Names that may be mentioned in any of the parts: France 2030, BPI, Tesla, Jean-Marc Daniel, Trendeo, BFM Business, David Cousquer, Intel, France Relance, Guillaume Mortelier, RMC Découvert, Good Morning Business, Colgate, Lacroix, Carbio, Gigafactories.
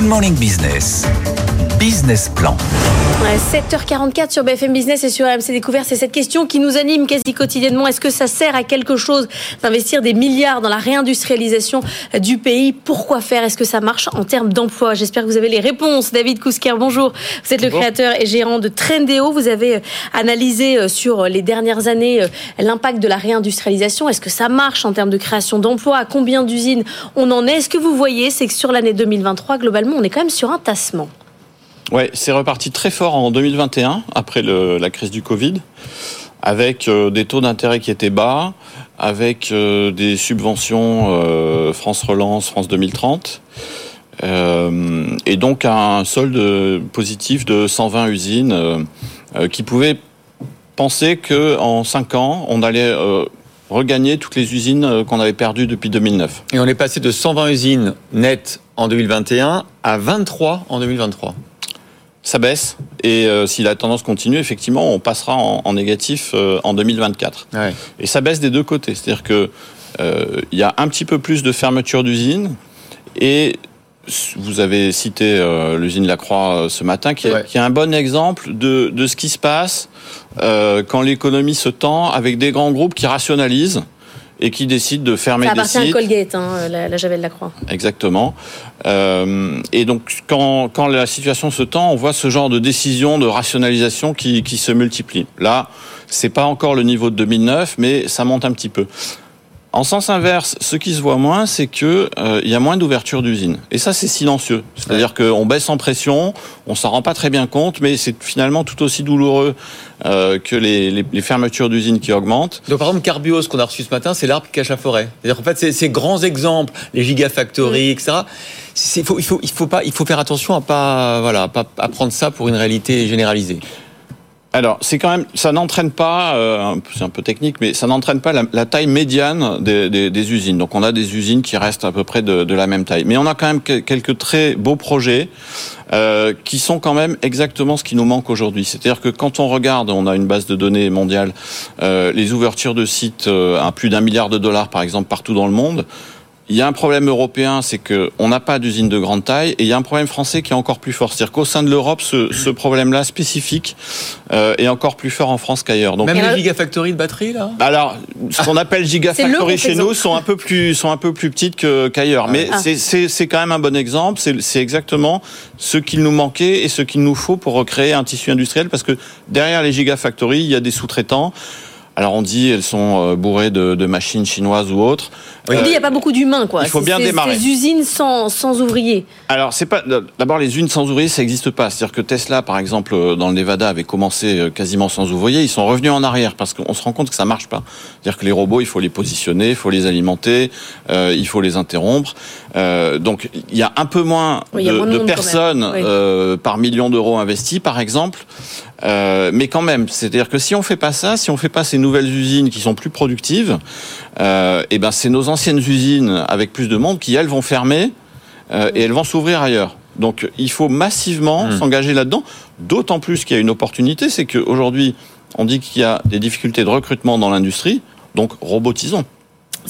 Good Morning Business, Business Plan. 7h44 sur BFM Business et sur RMC Découvert, c'est cette question qui nous anime quasi quotidiennement. Est-ce que ça sert à quelque chose d'investir des milliards dans la réindustrialisation du pays? Pourquoi faire? Est-ce que ça marche en termes d'emploi? J'espère que vous avez les réponses. David Cousquer, bonjour. Vous êtes le créateur et gérant de Trendeo. Vous avez analysé sur les dernières années l'impact de la réindustrialisation. Est-ce que ça marche en termes de création d'emplois? À combien d'usines on en est? Est-ce que vous voyez, c'est que sur l'année 2023, globalement, on est quand même sur un tassement. Oui, c'est reparti très fort en 2021, après la crise du Covid, avec des taux d'intérêt qui étaient bas, avec des subventions France Relance, France 2030, et donc un solde positif de 120 usines qui pouvaient penser qu'en 5 ans, on allait regagner toutes les usines qu'on avait perdues depuis 2009. Et on est passé de 120 usines nettes en 2021 à 23 en 2023. Ça baisse, et si la tendance continue, effectivement, on passera en négatif en 2024. Ouais. Et ça baisse des deux côtés, c'est-à-dire que il y a un petit peu plus de fermetures d'usines, et vous avez cité l'usine Lacroix ce matin, qui est un bon exemple de ce qui se passe quand l'économie se tend, avec des grands groupes qui rationalisent et qui décide de fermer des sites. Ça appartient à Colgate, la Javel Lacroix. Exactement. Et donc, quand la situation se tend, on voit ce genre de décision, de rationalisation qui se multiplie. Là, c'est pas encore le niveau de 2009, mais ça monte un petit peu. En sens inverse, ce qui se voit moins, c'est que il y a moins d'ouverture d'usines. Et ça, c'est silencieux. C'est-à-dire qu'on baisse en pression, on s'en rend pas très bien compte, mais c'est finalement tout aussi douloureux que les fermetures d'usines qui augmentent. Donc, par exemple, Carbio, ce qu'on a reçu ce matin, c'est l'arbre qui cache la forêt. C'est-à-dire qu'en fait, ces grands exemples, les Gigafactories, etc. Il faut faire attention à pas prendre ça pour une réalité généralisée. Alors, c'est quand même, ça n'entraîne pas, c'est un peu technique, mais ça n'entraîne pas la taille médiane des usines. Donc, on a des usines qui restent à peu près de la même taille. Mais on a quand même quelques très beaux projets qui sont quand même exactement ce qui nous manque aujourd'hui. C'est-à-dire que quand on regarde, on a une base de données mondiale, les ouvertures de sites à plus $1 billion, par exemple, partout dans le monde. Il y a un problème européen, c'est qu'on n'a pas d'usine de grande taille, et il y a un problème français qui est encore plus fort. C'est-à-dire qu'au sein de l'Europe, ce problème-là spécifique est encore plus fort en France qu'ailleurs. Donc, même les gigafactories de batterie, là ? Alors, ce qu'on appelle gigafactories chez nous sont un peu plus petites qu'ailleurs. Mais c'est quand même un bon exemple. C'est exactement ce qu'il nous manquait et ce qu'il nous faut pour recréer un tissu industriel, parce que derrière les gigafactories, il y a des sous-traitants. Alors on dit elles sont bourrées de machines chinoises ou autres. On dit il n'y a pas beaucoup d'humains, quoi. Il faut bien démarrer. Ces usines sans ouvriers. Alors c'est pas d'abord les usines sans ouvriers, ça n'existe pas. C'est-à-dire que Tesla, par exemple, dans le Nevada, avait commencé quasiment sans ouvriers. Ils sont revenus en arrière parce qu'on se rend compte que ça marche pas. C'est-à-dire que les robots, il faut les positionner, il faut les alimenter, il faut les interrompre. Donc il y a un peu moins de personnes par $1 million investis, par exemple. Mais quand même, c'est-à-dire que si on fait pas ça, si on fait pas ces nouvelles usines qui sont plus productives, et ben c'est nos anciennes usines avec plus de monde qui elles vont fermer et elles vont s'ouvrir ailleurs. Donc il faut massivement s'engager là-dedans. D'autant plus qu'il y a une opportunité, c'est qu'aujourd'hui on dit qu'il y a des difficultés de recrutement dans l'industrie, donc robotisons.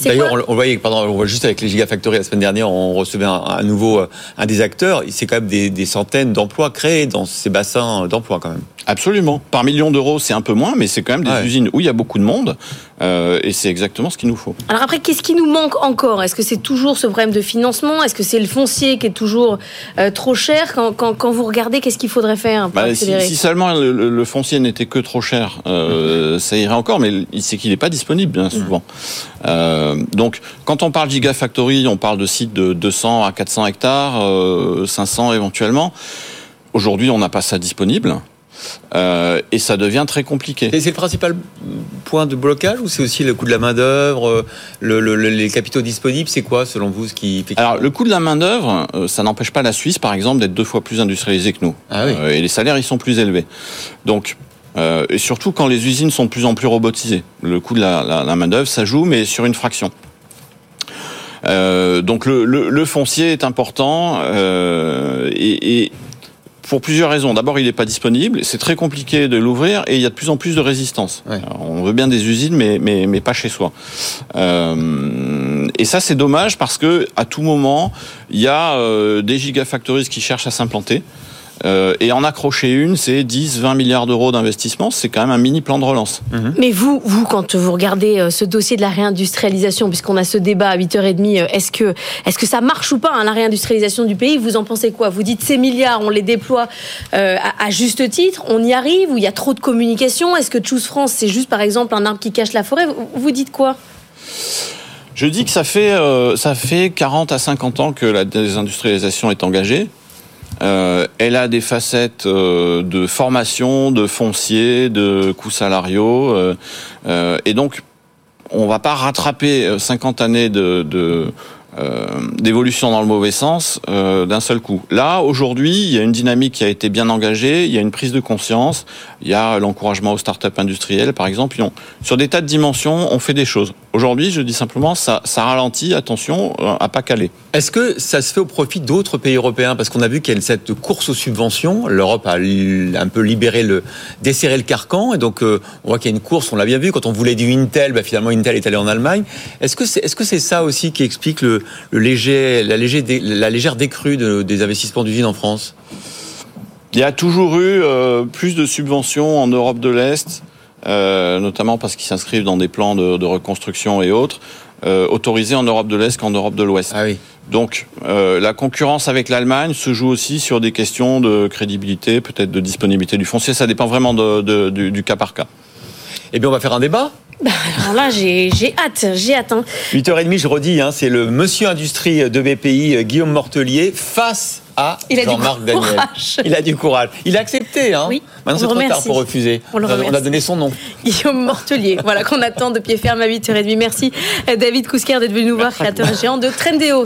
D'ailleurs, on voit juste avec les Gigafactories la semaine dernière, on recevait à nouveau un des acteurs. C'est quand même des centaines d'emplois créés dans ces bassins d'emplois quand même. Absolument. Par $1 million, c'est un peu moins, mais c'est quand même des usines où il y a beaucoup de monde, et c'est exactement ce qu'il nous faut. Alors après, qu'est-ce qui nous manque encore ? Est-ce que c'est toujours ce problème de financement ? Est-ce que c'est le foncier qui est toujours trop cher ? Quand vous regardez, qu'est-ce qu'il faudrait faire pour accélérer ? Si seulement le foncier n'était que trop cher, ça irait encore, mais c'est qu'il n'est pas disponible bien souvent. Donc, quand on parle Gigafactory, on parle de sites de 200 à 400 hectares, 500 éventuellement. Aujourd'hui, on n'a pas ça disponible. Et ça devient très compliqué. Et c'est le principal point de blocage, ou c'est aussi le coût de la main d'œuvre, les capitaux disponibles, c'est quoi selon vous ce qui fait... Alors le coût de la main d'œuvre, ça n'empêche pas la Suisse par exemple d'être 2 fois plus industrialisée que nous. Et les salaires ils sont plus élevés. Donc et surtout quand les usines sont de plus en plus robotisées, le coût de la main d'œuvre ça joue, mais sur une fraction. Donc le foncier est important et pour plusieurs raisons. D'abord, il n'est pas disponible, c'est très compliqué de l'ouvrir et il y a de plus en plus de résistance. Ouais. Alors, on veut bien des usines, mais pas chez soi. Et ça, c'est dommage parce que à tout moment, il y a des gigafactories qui cherchent à s'implanter. Et en accrocher une, c'est 10-20 milliards d'euros d'investissement, c'est quand même un mini plan de relance. Mm-hmm. Mais vous, quand vous regardez ce dossier de la réindustrialisation, puisqu'on a ce débat à 8h30, est-ce que ça marche ou pas, hein, la réindustrialisation du pays? Vous en pensez quoi? Vous dites ces milliards, on les déploie à juste titre, on y arrive, ou il y a trop de communication? Est-ce que Choose France, c'est juste par exemple un arbre qui cache la forêt? Vous dites quoi? Je dis que ça fait 40 à 50 ans que la désindustrialisation est engagée. Elle a des facettes de formation, de foncier, de coûts salariaux. Et donc, on ne va pas rattraper 50 années d'évolution dans le mauvais sens d'un seul coup. Là, aujourd'hui, il y a une dynamique qui a été bien engagée, il y a une prise de conscience, il y a l'encouragement aux start-up industrielles, par exemple. Sur des tas de dimensions, on fait des choses. Aujourd'hui, je dis simplement, ça ralentit, attention à pas caler. Est-ce que ça se fait au profit d'autres pays européens? Parce qu'on a vu qu'il y a cette course aux subventions, l'Europe a un peu desserré le carcan, et donc on voit qu'il y a une course, on l'a bien vu, quand on voulait du Intel, finalement Intel est allé en Allemagne. Est-ce que c'est ça aussi qui explique la légère décrue des investissements d'usines en France? Il y a toujours eu plus de subventions en Europe de l'Est, notamment parce qu'ils s'inscrivent dans des plans de reconstruction et autres, autorisés en Europe de l'Est qu'en Europe de l'Ouest. Ah oui. Donc la concurrence avec l'Allemagne se joue aussi sur des questions de crédibilité, peut-être de disponibilité du foncier, ça dépend vraiment du cas par cas. Eh bien on va faire un débat. Alors là, j'ai hâte. Hein. 8h30, je redis, hein, c'est le monsieur industrie de BPI, Guillaume Mortelier, face à Jean-Marc Daniel. Il a du courage. Il a accepté. Hein. Oui, maintenant, c'est trop tard pour refuser. On a donné son nom. Guillaume Mortelier, voilà qu'on attend de pied ferme à 8h30. Merci David Cousquer d'être venu nous voir, créateur géant de Trendeo.